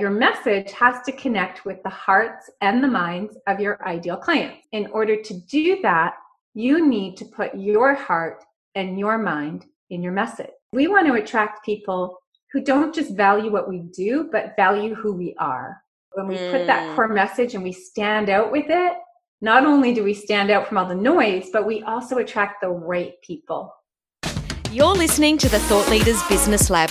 Your message has to connect with the hearts and the minds of your ideal clients. In order to do that, you need to put your heart and your mind in your message. We want to attract people who don't just value what we do, but value who we are. When we put that core message and we stand out with it, not only do we stand out from all the noise, but we also attract the right people. You're listening to the Thought Leaders Business Lab,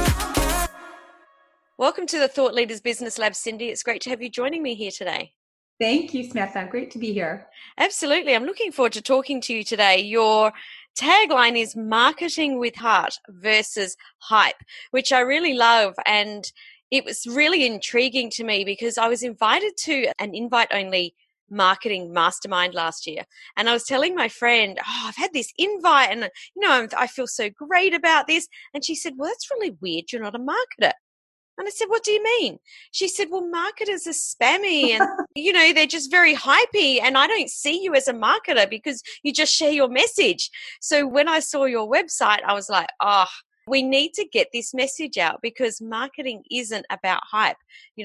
Welcome to the Thought Leaders Business Lab, Cindy. It's great to have you joining me here today. Thank you, Samantha. Great to be here. Absolutely. I'm looking forward to talking to you today. Your tagline is marketing with heart versus hype, which I really love. And it was really intriguing to me because I was invited to an invite-only marketing mastermind last year. And I was telling my friend, I've had this invite and I feel so great about this. And she said, well, that's really weird. You're not a marketer. And I said, what do you mean? She said, well, marketers are spammy and, they're just very hypey and I don't see you as a marketer because you just share your message. So when I saw your website, I was like, we need to get this message out because marketing isn't about hype.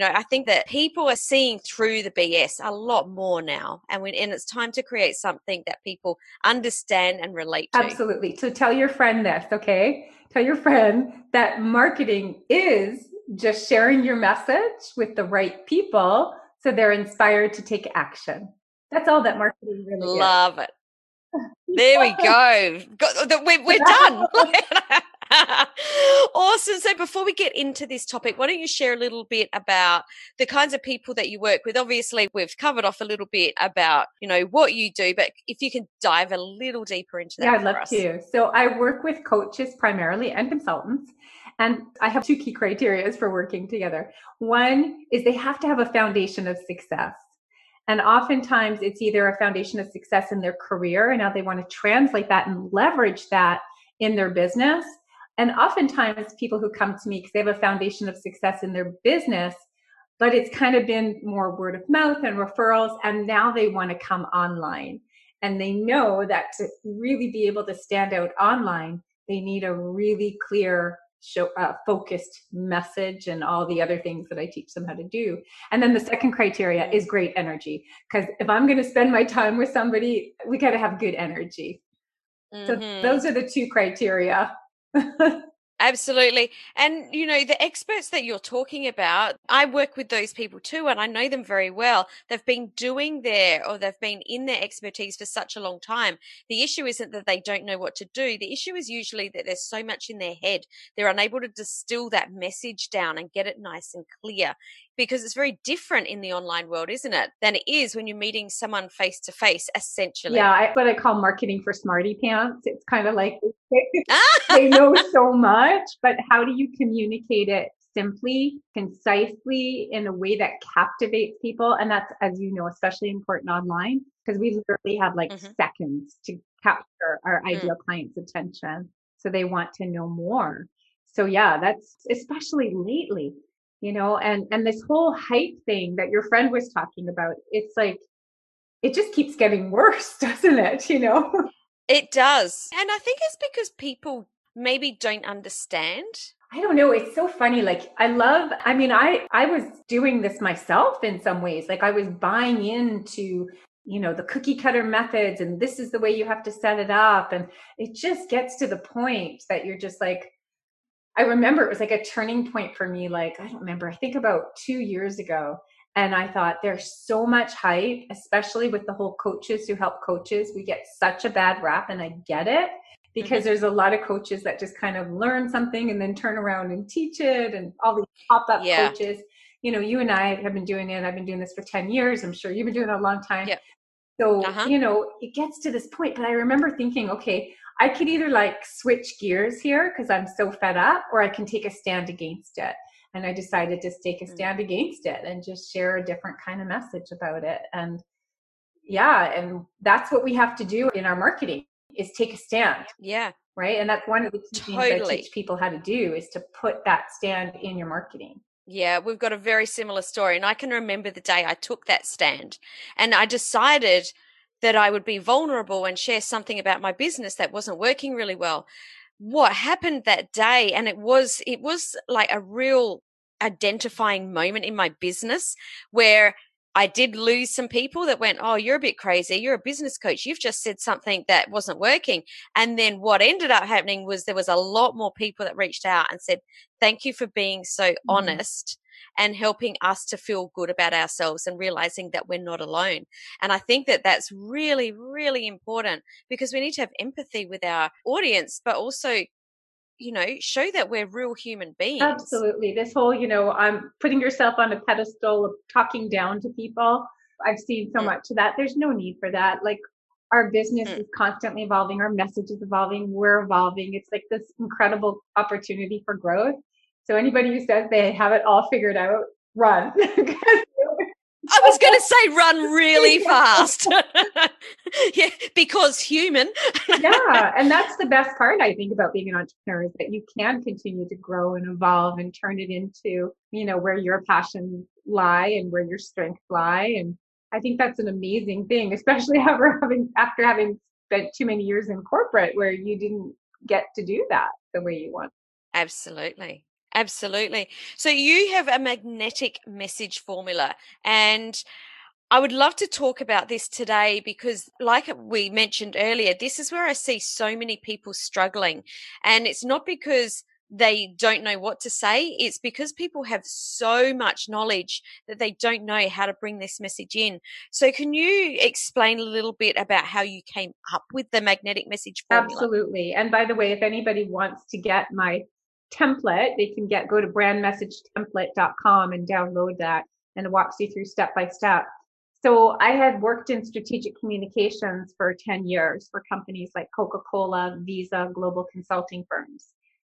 I think that people are seeing through the BS a lot more now. And it's time to create something that people understand and relate to. Absolutely. So tell your friend this, okay? Tell your friend that marketing is just sharing your message with the right people so they're inspired to take action. That's all that marketing really is. Love it. There we go. We're done. Awesome. So before we get into this topic, why don't you share a little bit about the kinds of people that you work with? Obviously, we've covered off a little bit about, what you do, but if you can dive a little deeper into that. Yeah, I'd love to. So I work with coaches primarily and consultants. And I have two key criteria for working together. One is they have to have a foundation of success. And oftentimes it's either a foundation of success in their career and how they want to translate that and leverage that in their business. And oftentimes people who come to me because they have a foundation of success in their business, but it's kind of been more word of mouth and referrals. And now they want to come online. And they know that to really be able to stand out online, they need a really clear focused message and all the other things that I teach them how to do. And then the second criteria is great energy, because if I'm going to spend my time with somebody, we got to have good energy. Mm-hmm. So those are the two criteria. Absolutely. And, the experts that you're talking about, I work with those people too, and I know them very well. They've been they've been in their expertise for such a long time. The issue isn't that they don't know what to do. The issue is usually that there's so much in their head. They're unable to distill that message down and get it nice and clear, because it's very different in the online world, isn't it, than it is when you're meeting someone face to face, essentially. Yeah, what I call marketing for smarty pants. It's kind of like they know so much, but how do you communicate it simply, concisely, in a way that captivates people? And that's, as you know, especially important online, because we literally have seconds to capture our ideal client's attention. So they want to know more. So yeah, that's especially lately. And this whole hype thing that your friend was talking about, it's like, it just keeps getting worse, doesn't it? It does. And I think it's because people maybe don't understand. I don't know. It's so funny. Like I was doing this myself in some ways. Like I was buying into, the cookie cutter methods and this is the way you have to set it up. And it just gets to the point that you're just like, I remember it was like a turning point for me, I think about 2 years ago. And I thought there's so much hype, especially with the whole coaches who help coaches. We get such a bad rap, and I get it, because there's a lot of coaches that just kind of learn something and then turn around and teach it, and all these pop-up coaches. You and I have been doing it. I've been doing this for 10 years. I'm sure you've been doing it a long time. Yep. So, it gets to this point. But I remember thinking, okay, I could either switch gears here because I'm so fed up, or I can take a stand against it. And I decided to take a stand against it and just share a different kind of message about it. And Yeah. And that's what we have to do in our marketing is take a stand. Yeah. Right. And that's one of the key things I teach people how to do is to put that stand in your marketing. Yeah, we've got a very similar story. And I can remember the day I took that stand and I decided that I would be vulnerable and share something about my business that wasn't working really well. What happened that day, and it was like a real identifying moment in my business where I did lose some people that went, oh, you're a bit crazy. You're a business coach. You've just said something that wasn't working. And then what ended up happening was there was a lot more people that reached out and said, thank you for being so honest and helping us to feel good about ourselves and realizing that we're not alone. And I think that that's really, really important because we need to have empathy with our audience, but also, you know, show that we're real human beings. Absolutely. This whole, you know, putting yourself on a pedestal of talking down to people. I've seen so much of that. There's no need for that. Like our business is constantly evolving. Our message is evolving. We're evolving. It's like this incredible opportunity for growth. So anybody who says they have it all figured out, run. I was going to say run really fast. Yeah, because human. Yeah, and that's the best part, I think, about being an entrepreneur is that you can continue to grow and evolve and turn it into, you know, where your passions lie and where your strengths lie. And I think that's an amazing thing, especially after having spent too many years in corporate where you didn't get to do that the way you want. Absolutely. Absolutely. So you have a magnetic message formula, and I would love to talk about this today because like we mentioned earlier, this is where I see so many people struggling, and it's not because they don't know what to say. It's because people have so much knowledge that they don't know how to bring this message in. So can you explain a little bit about how you came up with the magnetic message formula? Absolutely. And by the way, if anybody wants to get my template, they can go to brandmessagetemplate.com and download that, and it walks you through step by step. So I had worked in strategic communications for 10 years for companies like Coca-Cola, Visa, global consulting firms.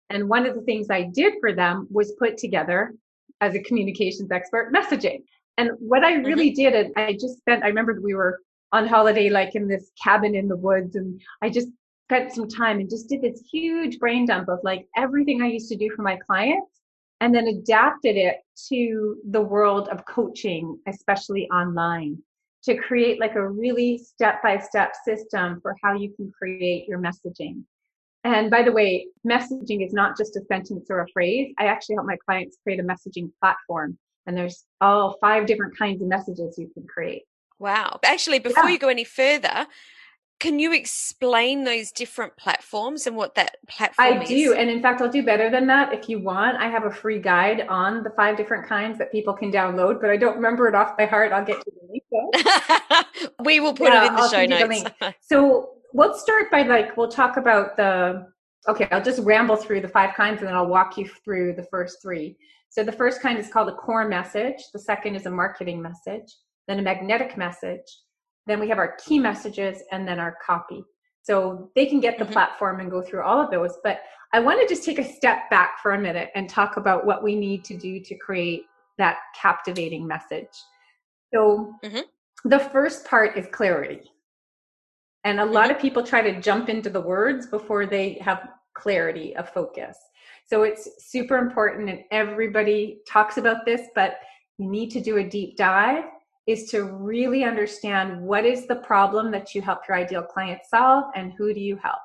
And one of the things I did for them was put together, as a communications expert, messaging. And what I really did is I remembered we were on holiday, like in this cabin in the woods, and I just spent some time and just did this huge brain dump of like everything I used to do for my clients, and then adapted it to the world of coaching, especially online, to create like a really step-by-step system for how you can create your messaging. And by the way, messaging is not just a sentence or a phrase. I actually help my clients create a messaging platform, and there's 5 different kinds of messages you can create. Wow. Actually, before you go any further, can you explain those different platforms and what that platform is? I do. And in fact, I'll do better than that if you want. I have a free guide on the 5 different kinds that people can download, but I don't remember it off by heart. I'll get to the link. We will put it in the show notes. So we'll start by we'll talk about I'll just ramble through the 5 kinds and then I'll walk you through the first 3. So the first kind is called a core message. The second is a marketing message, then a magnetic message. Then we have our key messages and then our copy. So they can get the platform and go through all of those. But I want to just take a step back for a minute and talk about what we need to do to create that captivating message. So the first part is clarity. And a lot of people try to jump into the words before they have clarity of focus. So it's super important, and everybody talks about this, but you need to do a deep dive is to really understand what is the problem that you help your ideal client solve and who do you help.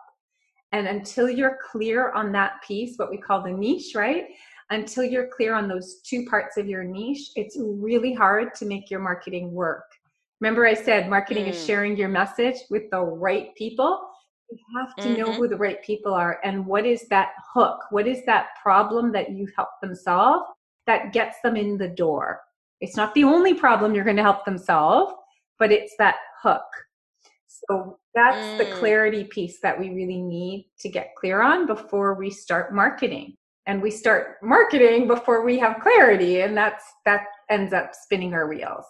And until you're clear on that piece, what we call the niche, right? Until you're clear on those 2 parts of your niche, it's really hard to make your marketing work. Remember I said marketing is sharing your message with the right people. You have to know who the right people are and what is that hook? What is that problem that you help them solve that gets them in the door? It's not the only problem you're going to help them solve, but it's that hook. So that's the clarity piece that we really need to get clear on before we start marketing. And we start marketing before we have clarity, and that ends up spinning our wheels.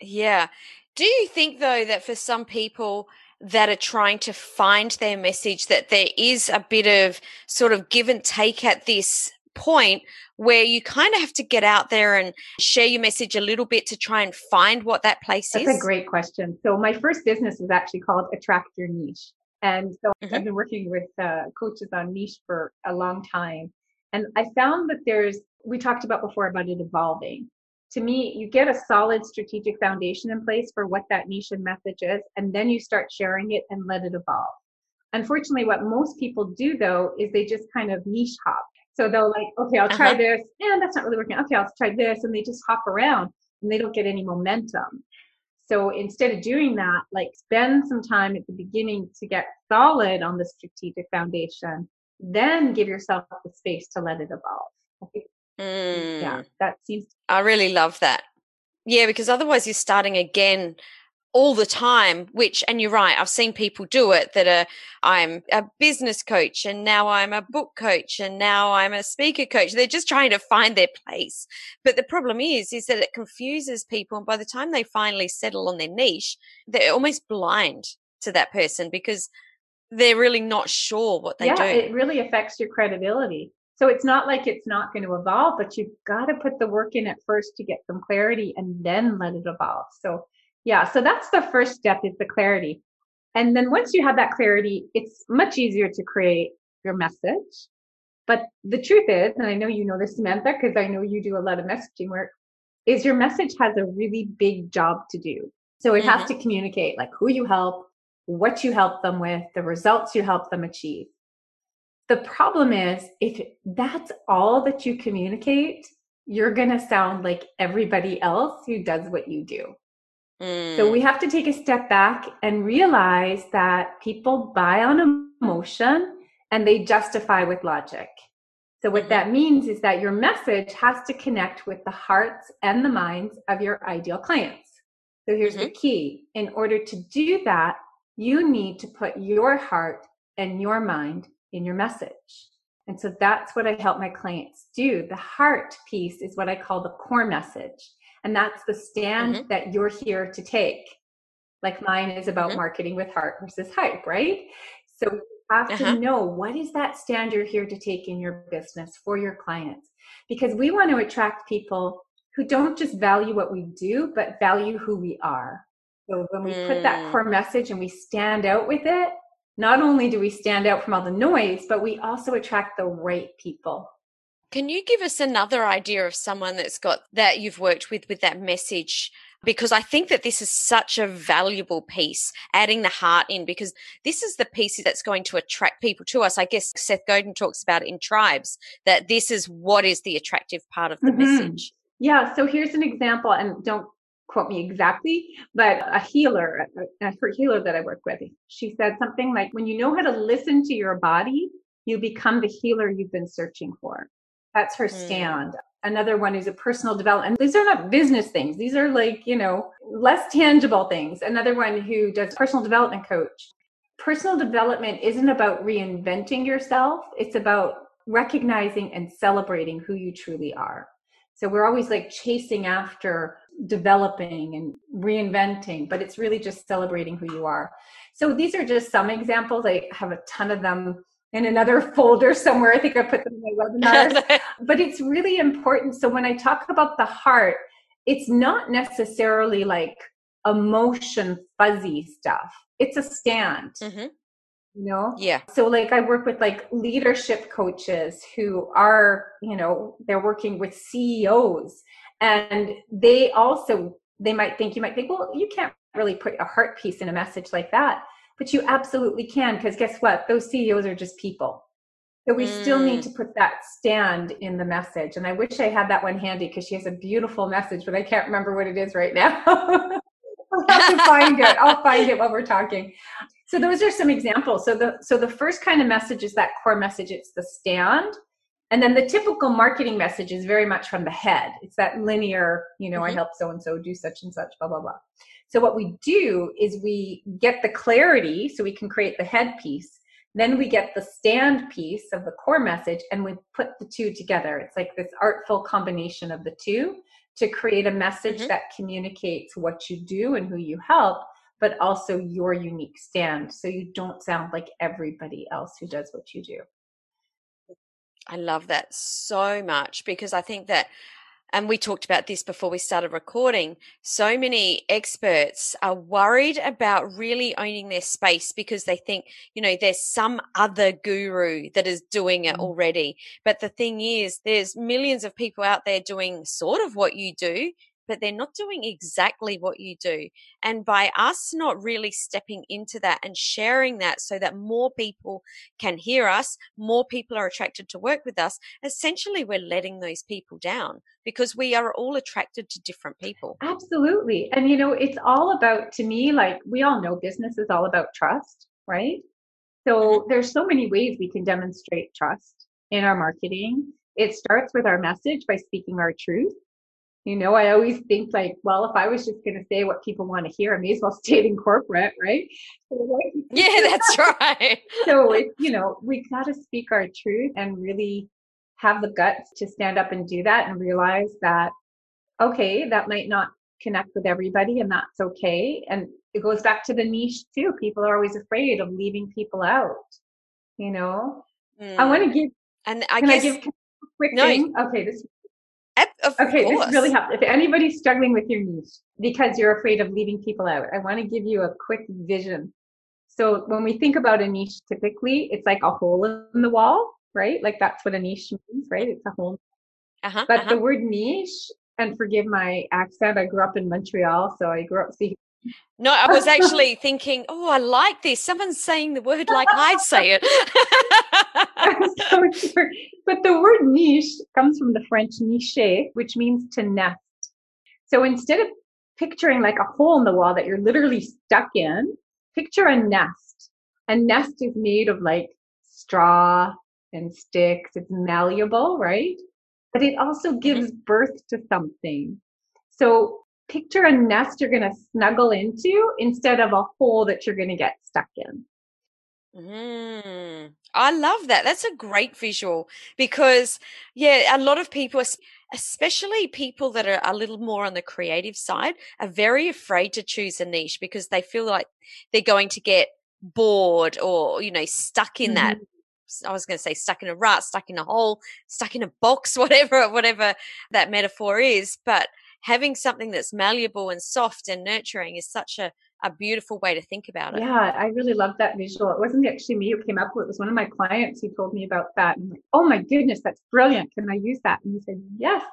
Yeah. Do you think, though, that for some people that are trying to find their message, that there is a bit of sort of give and take at this point where you kind of have to get out there and share your message a little bit to try and find what that place is? That's a great question. So my first business was actually called Attract Your Niche. And so I've been working with coaches on niche for a long time. And I found that we talked about before about it evolving. To me, you get a solid strategic foundation in place for what that niche and message is, and then you start sharing it and let it evolve. Unfortunately, what most people do, though, is they just kind of niche hop. So they'll like, okay, I'll try this. Yeah, that's not really working. Okay, I'll try this. And they just hop around and they don't get any momentum. So instead of doing that, like spend some time at the beginning to get solid on the strategic foundation, then give yourself the space to let it evolve. I think, yeah, that seems. I really love that. Yeah, because otherwise you're starting again all the time, and you're right, I've seen people do it that I'm a business coach and now I'm a book coach and now I'm a speaker coach. They're just trying to find their place. But the problem is that it confuses people. And by the time they finally settle on their niche, they're almost blind to that person because they're really not sure what they do. Yeah, it really affects your credibility. So it's not like it's not going to evolve, but you've got to put the work in at first to get some clarity and then let it evolve. So yeah, so that's the first step is the clarity. And then once you have that clarity, it's much easier to create your message. But the truth is, and I know you know this, Samantha, because I know you do a lot of messaging work, is your message has a really big job to do. So it has to communicate like who you help, what you help them with, the results you help them achieve. The problem is if that's all that you communicate, you're going to sound like everybody else who does what you do. So we have to take a step back and realize that people buy on emotion and they justify with logic. So what that means is that your message has to connect with the hearts and the minds of your ideal clients. So here's the key. In order to do that, you need to put your heart and your mind in your message. And so that's what I help my clients do. The heart piece is what I call the core message. And that's the stand that you're here to take. Like mine is about marketing with heart versus hype, right? So you have to know what is that stand you're here to take in your business for your clients. Because we want to attract people who don't just value what we do, but value who we are. So when we put that core message and we stand out with it, not only do we stand out from all the noise, but we also attract the right people. Can you give us another idea of someone that you've worked with that message? Because I think that this is such a valuable piece, adding the heart in, because this is the piece that's going to attract people to us. I guess Seth Godin talks about it in Tribes, that this is what is the attractive part of the message. Yeah. So here's an example, and don't quote me exactly, but a healer that I work with, she said something like, when you know how to listen to your body, you become the healer you've been searching for. That's her stand. Another one is a personal development. These are not business things. These are like, less tangible things. Another one who does personal development coach. Personal development isn't about reinventing yourself. It's about recognizing and celebrating who you truly are. So we're always like chasing after developing and reinventing, but it's really just celebrating who you are. So these are just some examples. I have a ton of them in another folder somewhere. I think I put them in my webinars, but it's really important. So when I talk about the heart, it's not necessarily like emotion, fuzzy stuff. It's a stand, Yeah. So like I work with like leadership coaches who are, they're working with CEOs, and they might think, well, you can't really put a heart piece in a message like that. But you absolutely can, because guess what? Those CEOs are just people. So we still need to put that stand in the message. And I wish I had that one handy because she has a beautiful message, but I can't remember what it is right now. I'll have to find it. I'll find it while we're talking. So those are some examples. So the first kind of message is that core message. It's the stand. And then the typical marketing message is very much from the head. It's that linear, I help so-and-so do such and such, blah, blah, blah. So what we do is we get the clarity so we can create the head piece. Then we get the stand piece of the core message and we put the two together. It's like this artful combination of the two to create a message that communicates what you do and who you help, but also your unique stand. So you don't sound like everybody else who does what you do. I love that so much, because I think that, and we talked about this before we started recording, so many experts are worried about really owning their space because they think, you know, there's some other guru that is doing it already. But the thing is, there's millions of people out there doing sort of what you do, but they're not doing exactly what you do. And by us not really stepping into that and sharing that so that more people can hear us, more people are attracted to work with us, essentially we're letting those people down, because we are all attracted to different people. Absolutely. And, you know, it's all about, to me, like, we all know business is all about trust, right? So there's so many ways we can demonstrate trust in our marketing. It starts with our message by speaking our truth. You know, I always think like, well, if I was just going to say what people want to hear, I may as well stay in corporate, right? Yeah, that's right. So, you know, we got to speak our truth and really have the guts to stand up and do that, and realize that, okay, that might not connect with everybody, and that's okay. And it goes back to the niche too. People are always afraid of leaving people out, you know? I want to give, and I guess, I give a quick thing? Okay, this Of course. This really helps. If anybody's struggling with your niche because you're afraid of leaving people out, I want to give you a quick vision. So when we think about a niche, typically it's like a hole in the wall, right? Like that's what a niche means, right? It's a hole. But the word niche, and forgive my accent, I grew up in Montreal, so I grew up speaking. No, I was actually thinking, oh, I like this. Someone's saying the word like I'd say it. But the word niche comes from the French niche, which means to nest. So instead of picturing like a hole in the wall that you're literally stuck in, picture a nest. A nest is made of like straw and sticks. It's malleable, right? But it also gives birth to something. So picture a nest you're going to snuggle into instead of a hole that you're going to get stuck in. I love that. That's a great visual, because, yeah, a lot of people, especially people that are a little more on the creative side, are very afraid to choose a niche because they feel like they're going to get bored or, you know, stuck in that. I was going to say stuck in a rut, stuck in a hole, stuck in a box, whatever that metaphor is. But having something that's malleable and soft and nurturing is such a beautiful way to think about it. Yeah, I really love that visual. It wasn't actually me who came up with it. It was one of my clients who told me about that. And I'm like, oh my goodness, that's brilliant. Can I use that? And he said, yes.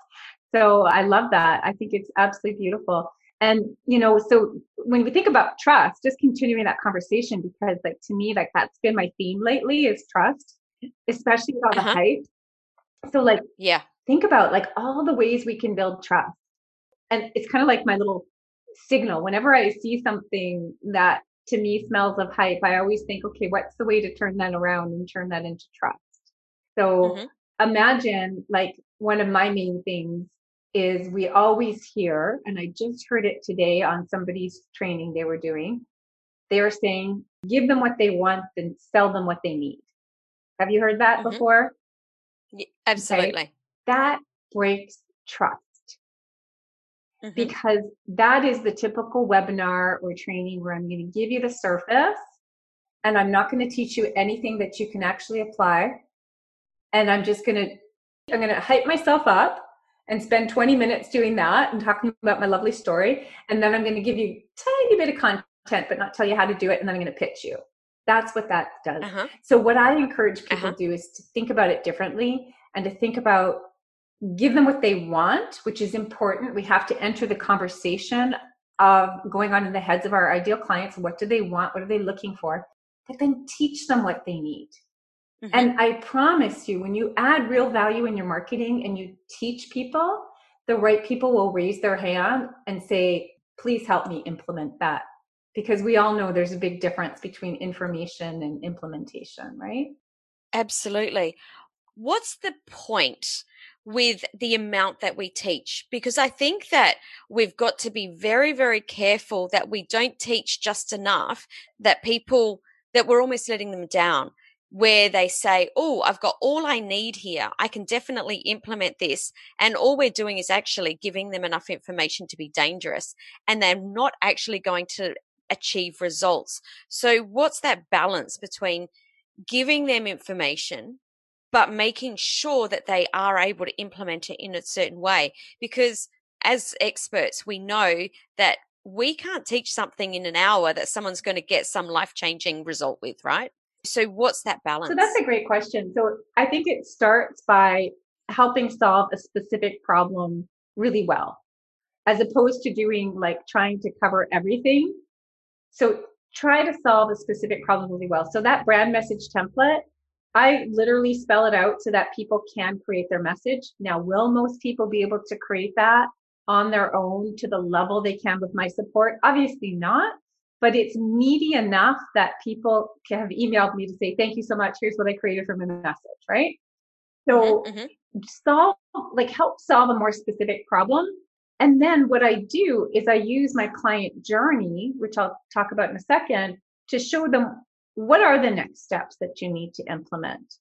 So I love that. I think it's absolutely beautiful. And, you know, so when we think about trust, just continuing that conversation, because like to me, like that's been my theme lately is trust, especially with all the hype. So like, yeah, think about like all the ways we can build trust. And it's kind of like my little signal. Whenever I see something that to me smells of hype, I always think, okay, what's the way to turn that around and turn that into trust? So imagine like one of my main things is we always hear, and I just heard it today on somebody's training they were doing. They were saying, give them what they want and sell them what they need. Have you heard that before? Yeah, absolutely. Okay. That breaks trust. Because that is the typical webinar or training where I'm going to give you the surface and I'm not going to teach you anything that you can actually apply. And I'm going to hype myself up and spend 20 minutes doing that and talking about my lovely story. And then I'm going to give you a tiny bit of content, but not tell you how to do it. And then I'm going to pitch you. That's what that does. So what I encourage people to do is to think about it differently and to think about give them what they want, which is important. We have to enter the conversation of going on in the heads of our ideal clients. What do they want? What are they looking for? But then teach them what they need. And I promise you, when you add real value in your marketing and you teach people, the right people will raise their hand and say, please help me implement that. Because we all know there's a big difference between information and implementation, right? Absolutely. What's the point with the amount that we teach? Because I think that we've got to be very, very careful that we don't teach just enough that people, that we're almost letting them down, where they say, oh, I've got all I need here. I can definitely implement this. And all we're doing is actually giving them enough information to be dangerous. And they're not actually going to achieve results. So what's that balance between giving them information but making sure that they are able to implement it in a certain way. Because as experts, we know that we can't teach something in an hour that someone's going to get some life-changing result with, right? So what's that balance? So that's a great question. So I think it starts by helping solve a specific problem really well, as opposed to doing like trying to cover everything. So try to solve a specific problem really well. So that brand message template, I literally spell it out so that people can create their message. Now, will most people be able to create that on their own to the level they can with my support? Obviously not, but it's meaty enough that people have emailed me to say, thank you so much, here's what I created from a message, right? So help solve a more specific problem. And then what I do is I use my client journey, which I'll talk about in a second, to show them what are the next steps that you need to implement.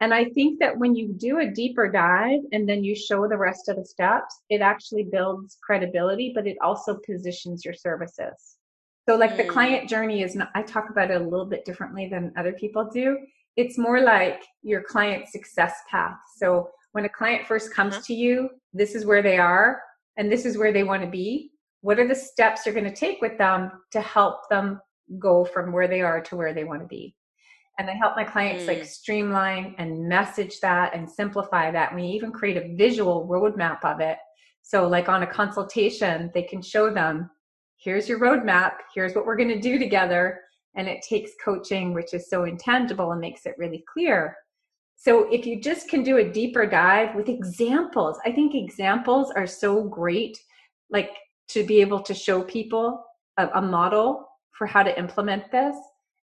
And I think that when you do a deeper dive and then you show the rest of the steps, it actually builds credibility, but it also positions your services. So like the client journey is not, I talk about it a little bit differently than other people do. It's more like your client success path. So when a client first comes to you, this is where they are and this is where they want to be. What are the steps you're going to take with them to help them go from where they are to where they want to be? And I help my clients like streamline and message that and simplify that. We even create a visual roadmap of it. So like on a consultation, they can show them, here's your roadmap, here's what we're going to do together. And it takes coaching, which is so intangible and makes it really clear. So if you just can do a deeper dive with examples, I think examples are so great, like to be able to show people a model for how to implement this,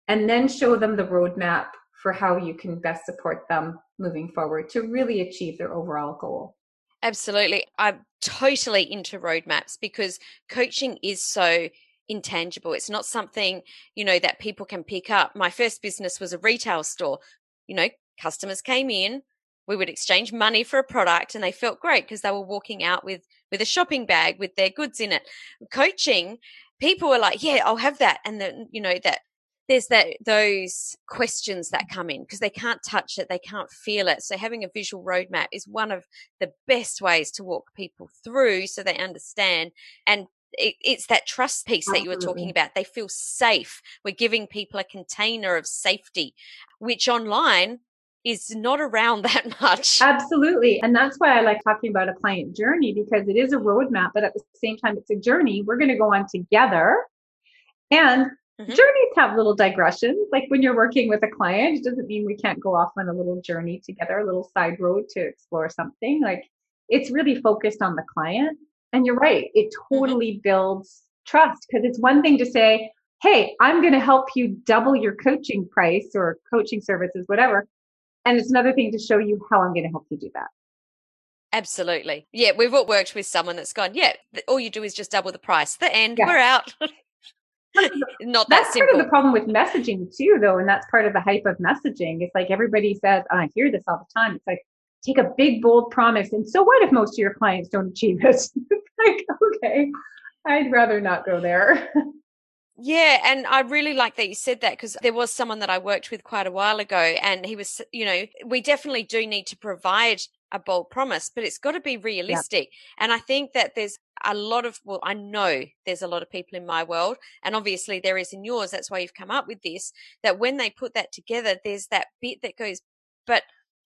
and then show them the roadmap for how you can best support them moving forward to really achieve their overall goal. Absolutely. I'm totally into roadmaps because coaching is so intangible. It's not something, you know, that people can pick up. My first business was a retail store. You know, customers came in, we would exchange money for a product, and they felt great because they were walking out with a shopping bag with their goods in it. Coaching, people were like, yeah, I'll have that. And then, you know, that there's that those questions that come in because they can't touch it, they can't feel it. So having a visual roadmap is one of the best ways to walk people through so they understand. And it's that trust piece that you were talking about. They feel safe. We're giving people a container of safety, which online is not around that much. Absolutely. And that's why I like talking about a client journey, because it is a roadmap, but at the same time, it's a journey we're going to go on together. And journeys have little digressions. Like when you're working with a client, it doesn't mean we can't go off on a little journey together, a little side road to explore something. Like it's really focused on the client. And you're right, it totally builds trust, because it's one thing to say, hey, I'm going to help you double your coaching price or coaching services, whatever. And it's another thing to show you how I'm going to help you do that. Absolutely. Yeah, we've all worked with someone that's gone, yeah, all you do is just double the price. The end, we're out. Not that's simple. Part of the problem with messaging too, though, and that's part of the hype of messaging. It's like everybody says, I hear this all the time. It's like, take a big, bold promise. And so what if most of your clients don't achieve this? Like, okay, I'd rather not go there. Yeah. And I really like that you said that, because there was someone that I worked with quite a while ago, and he was, you know, we definitely do need to provide a bold promise, but it's got to be realistic. Yeah. And I think that there's a lot of, well, I know there's a lot of people in my world, and obviously there is in yours. That's why you've come up with this, that when they put that together, there's that bit that goes, but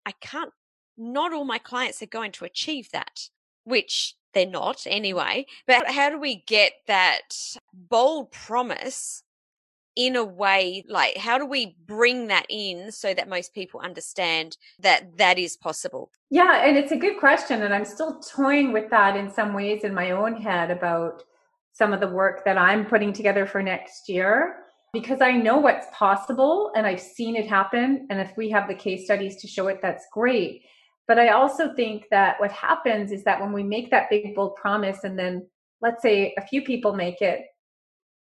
I can't. Not all my clients are going to achieve that, which they're not anyway. But how do we get that bold promise in a way, like how do we bring that in so that most people understand that that is possible? Yeah, and it's a good question. And I'm still toying with that in some ways in my own head about some of the work that I'm putting together for next year, because I know what's possible and I've seen it happen. And if we have the case studies to show it, that's great. But I also think that what happens is that when we make that big, bold promise, and then let's say a few people make it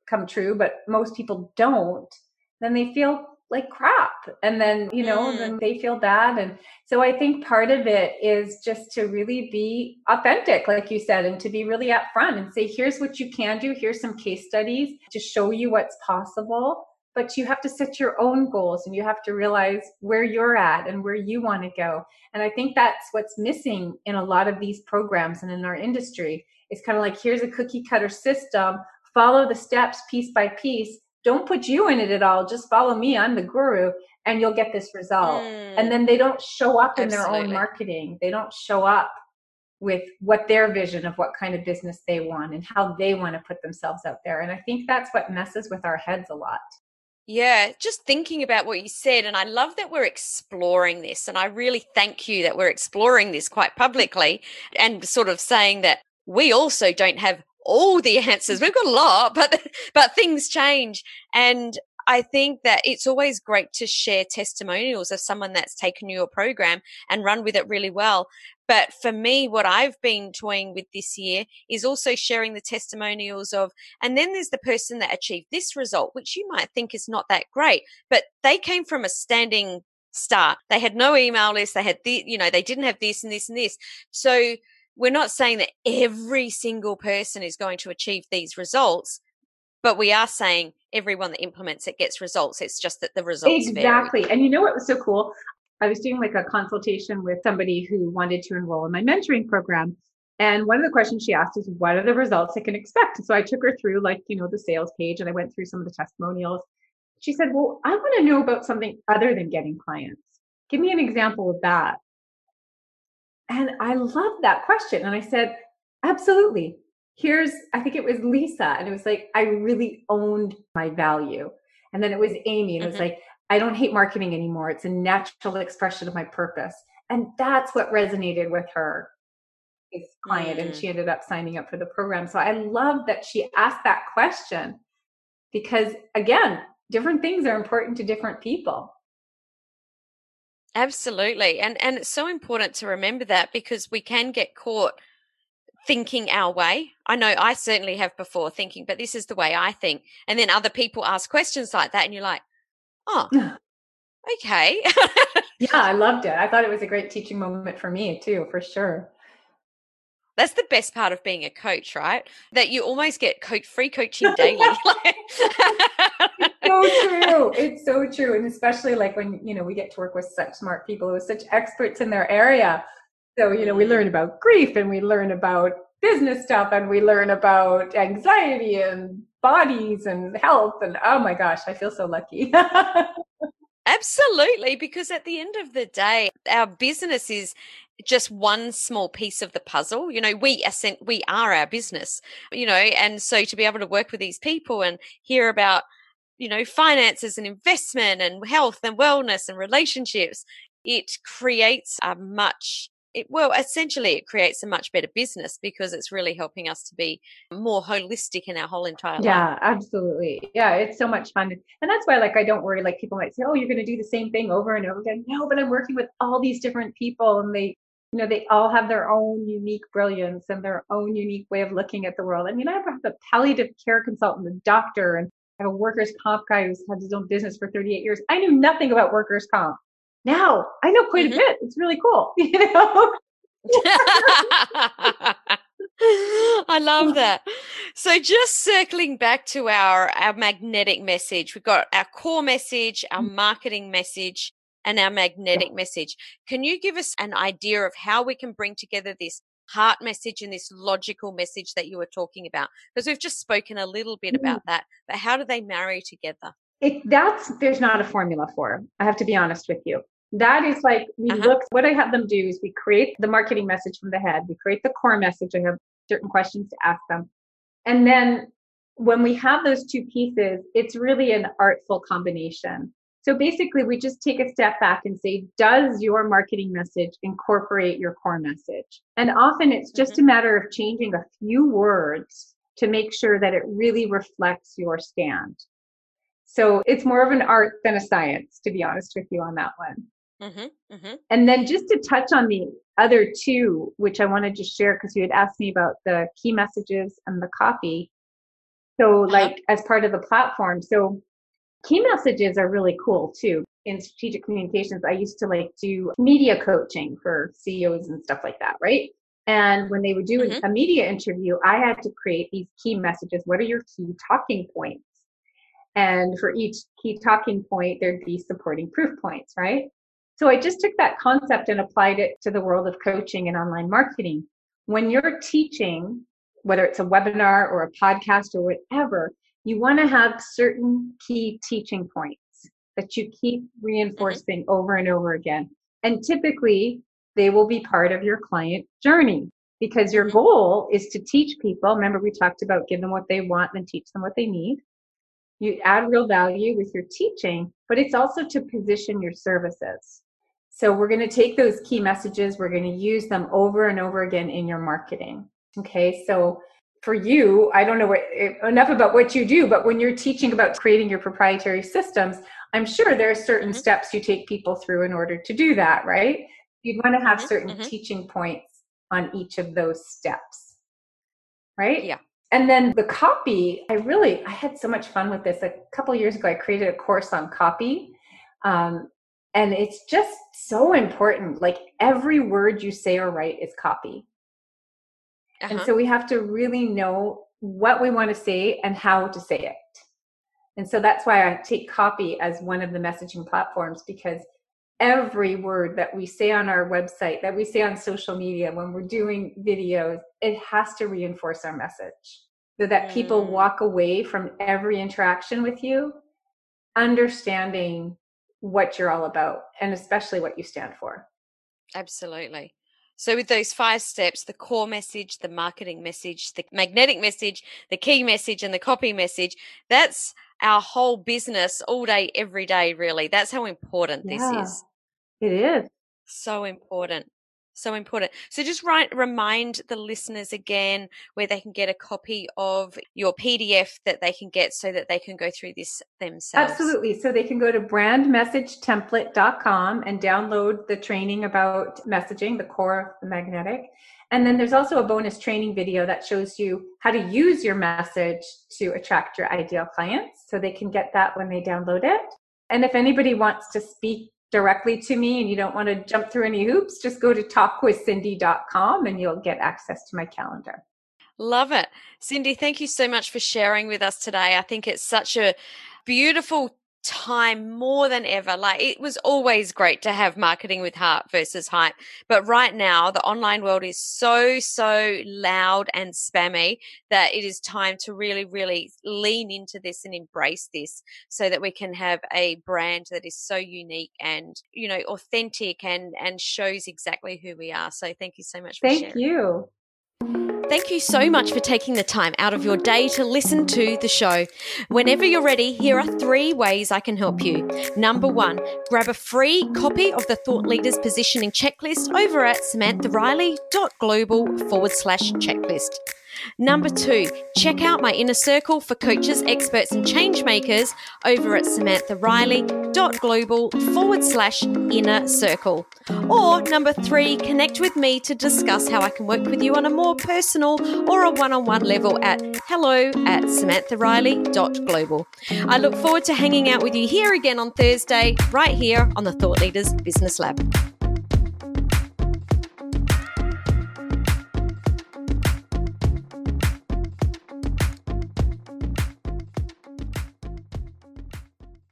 come true, but most people don't, then they feel like crap. And then, you know, then they feel bad. And so I think part of it is just to really be authentic, like you said, and to be really upfront and say, here's what you can do. Here's some case studies to show you what's possible. but you have to set your own goals and you have to realize where you're at and where you want to go. And I think that's what's missing in a lot of these programs and in our industry. It's kind of like, here's a cookie cutter system, follow the steps piece by piece. Don't put you in it at all. Just follow me. I'm the guru and you'll get this result. And then they don't show up in their own marketing. They don't show up with what their vision of what kind of business they want and how they want to put themselves out there. And I think that's what messes with our heads a lot. Yeah, just thinking about what you said, and I love that we're exploring this, and I really thank you that we're exploring this quite publicly and sort of saying that we also don't have all the answers. We've got a lot, but things change. And I think that it's always great to share testimonials of someone that's taken your program and run with it really well. But for me, what I've been toying with this year is also sharing the testimonials of, and then there's the person that achieved this result, which you might think is not that great, but they came from a standing start. They had no email list. They had the, you know, they didn't have this and this and this. So we're not saying that every single person is going to achieve these results, but we are saying everyone that implements it gets results. It's just that the results vary. And you know what was so cool? I was doing like a consultation with somebody who wanted to enroll in my mentoring program. And one of the questions she asked is, what are the results I can expect? So I took her through like, you know, the sales page, and I went through some of the testimonials. She said, well, I want to know about something other than getting clients. Give me an example of that. And I love that question. And I said, absolutely. Here's, I think it was Lisa. And it was like, I really owned my value. And then it was Amy. And it was like, I don't hate marketing anymore. It's a natural expression of my purpose. And that's what resonated with her client. And she ended up signing up for the program. So I love that she asked that question, because again, different things are important to different people. Absolutely. And it's so important to remember that, because we can get caught thinking our way. I know I certainly have before, thinking, but this is the way I think. And then other people ask questions like that and you're like, oh, okay. Yeah, I loved it. I thought it was a great teaching moment for me too, for sure. That's the best part of being a coach, right? That you almost get free coaching daily. It's so true. And especially like when, you know, we get to work with such smart people who are such experts in their area. So, you know, we learn about grief and we learn about business stuff and we learn about anxiety and bodies and health, and oh my gosh, I feel so lucky. Absolutely, because at the end of the day, our business is just one small piece of the puzzle. You know, we are our business, you know, and so to be able to work with these people and hear about, you know, finances and investment and health and wellness and relationships, it creates a much better business, because it's really helping us to be more holistic in our whole entire life. Yeah, absolutely. Yeah, it's so much fun. And that's why, like, I don't worry, like, people might say, oh, you're going to do the same thing over and over again. No, but I'm working with all these different people, and they, you know, they all have their own unique brilliance and their own unique way of looking at the world. I mean, I have a palliative care consultant, a doctor, and I have a workers' comp guy who's had his own business for 38 years. I knew nothing about workers' comp. Now I know quite a bit. It's really cool, you know. I love that. So just circling back to our magnetic message, we've got our core message, our marketing message, and our magnetic message. Can you give us an idea of how we can bring together this heart message and this logical message that you were talking about? Because we've just spoken a little bit about that, but how do they marry together? There's not a formula for, I have to be honest with you. That is like, we look, what I have them do is we create the marketing message from the head. We create the core message. I have certain questions to ask them. And then when we have those two pieces, it's really an artful combination. So basically we just take a step back and say, does your marketing message incorporate your core message? And often it's just a matter of changing a few words to make sure that it really reflects your stand. So it's more of an art than a science, to be honest with you on that one. And then just to touch on the other two, which I wanted to share, because you had asked me about the key messages and the copy. So like as part of the platform, so key messages are really cool too. In strategic communications, I used to like do media coaching for CEOs and stuff like that, right? And when they would do a media interview, I had to create these key messages. What are your key talking points? And for each key talking point, there'd be supporting proof points, right? So I just took that concept and applied it to the world of coaching and online marketing. When you're teaching, whether it's a webinar or a podcast or whatever, you want to have certain key teaching points that you keep reinforcing over and over again. And typically, they will be part of your client journey because your goal is to teach people. Remember, we talked about give them what they want and teach them what they need. You add real value with your teaching, but it's also to position your services. So we're going to take those key messages. We're going to use them over and over again in your marketing. Okay, so for you, I don't know enough about what you do, but when you're teaching about creating your proprietary systems, I'm sure there are certain steps you take people through in order to do that, right? You'd want to have certain teaching points on each of those steps, right? Yeah. And then the copy, I had so much fun with this. A couple years ago, I created a course on copy. And it's just so important. Like every word you say or write is copy. And so we have to really know what we want to say and how to say it. And so that's why I take copy as one of the messaging platforms, because every word that we say on our website, that we say on social media, when we're doing videos, it has to reinforce our message so that people walk away from every interaction with you understanding what you're all about and especially what you stand for. Absolutely. So with those 5 steps, the core message, the marketing message, the magnetic message, the key message, and the copy message, that's our whole business all day, every day, really. That's how important this is. It is. So important. So important. So just remind the listeners again where they can get a copy of your PDF that they can get so that they can go through this themselves. Absolutely. So they can go to brandmessagetemplate.com and download the training about messaging, the core, the magnetic. And then there's also a bonus training video that shows you how to use your message to attract your ideal clients. So they can get that when they download it. And if anybody wants to speak directly to me and you don't want to jump through any hoops, just go to talkwithcindy.com and you'll get access to my calendar. Love it. Cindy, thank you so much for sharing with us today. I think it's such a beautiful time more than ever. Like it was always great to have marketing with heart versus hype. But right now, the online world is so loud and spammy that it is time to really, really lean into this and embrace this so that we can have a brand that is so unique and, you know, authentic and shows exactly who we are. So thank you so much for sharing. Thank you. Thank you so much for taking the time out of your day to listen to the show. Whenever you're ready, here are 3 ways I can help you. Number 1, grab a free copy of the Thought Leaders Positioning Checklist over at samanthariley.global/checklist. Number 2, check out my inner circle for coaches, experts, and change makers over at samanthariley.global/inner circle. Or number 3, connect with me to discuss how I can work with you on a more personal or a one-on-one level at hello@samanthariley.global. I look forward to hanging out with you here again on Thursday, right here on the Thought Leaders Business Lab.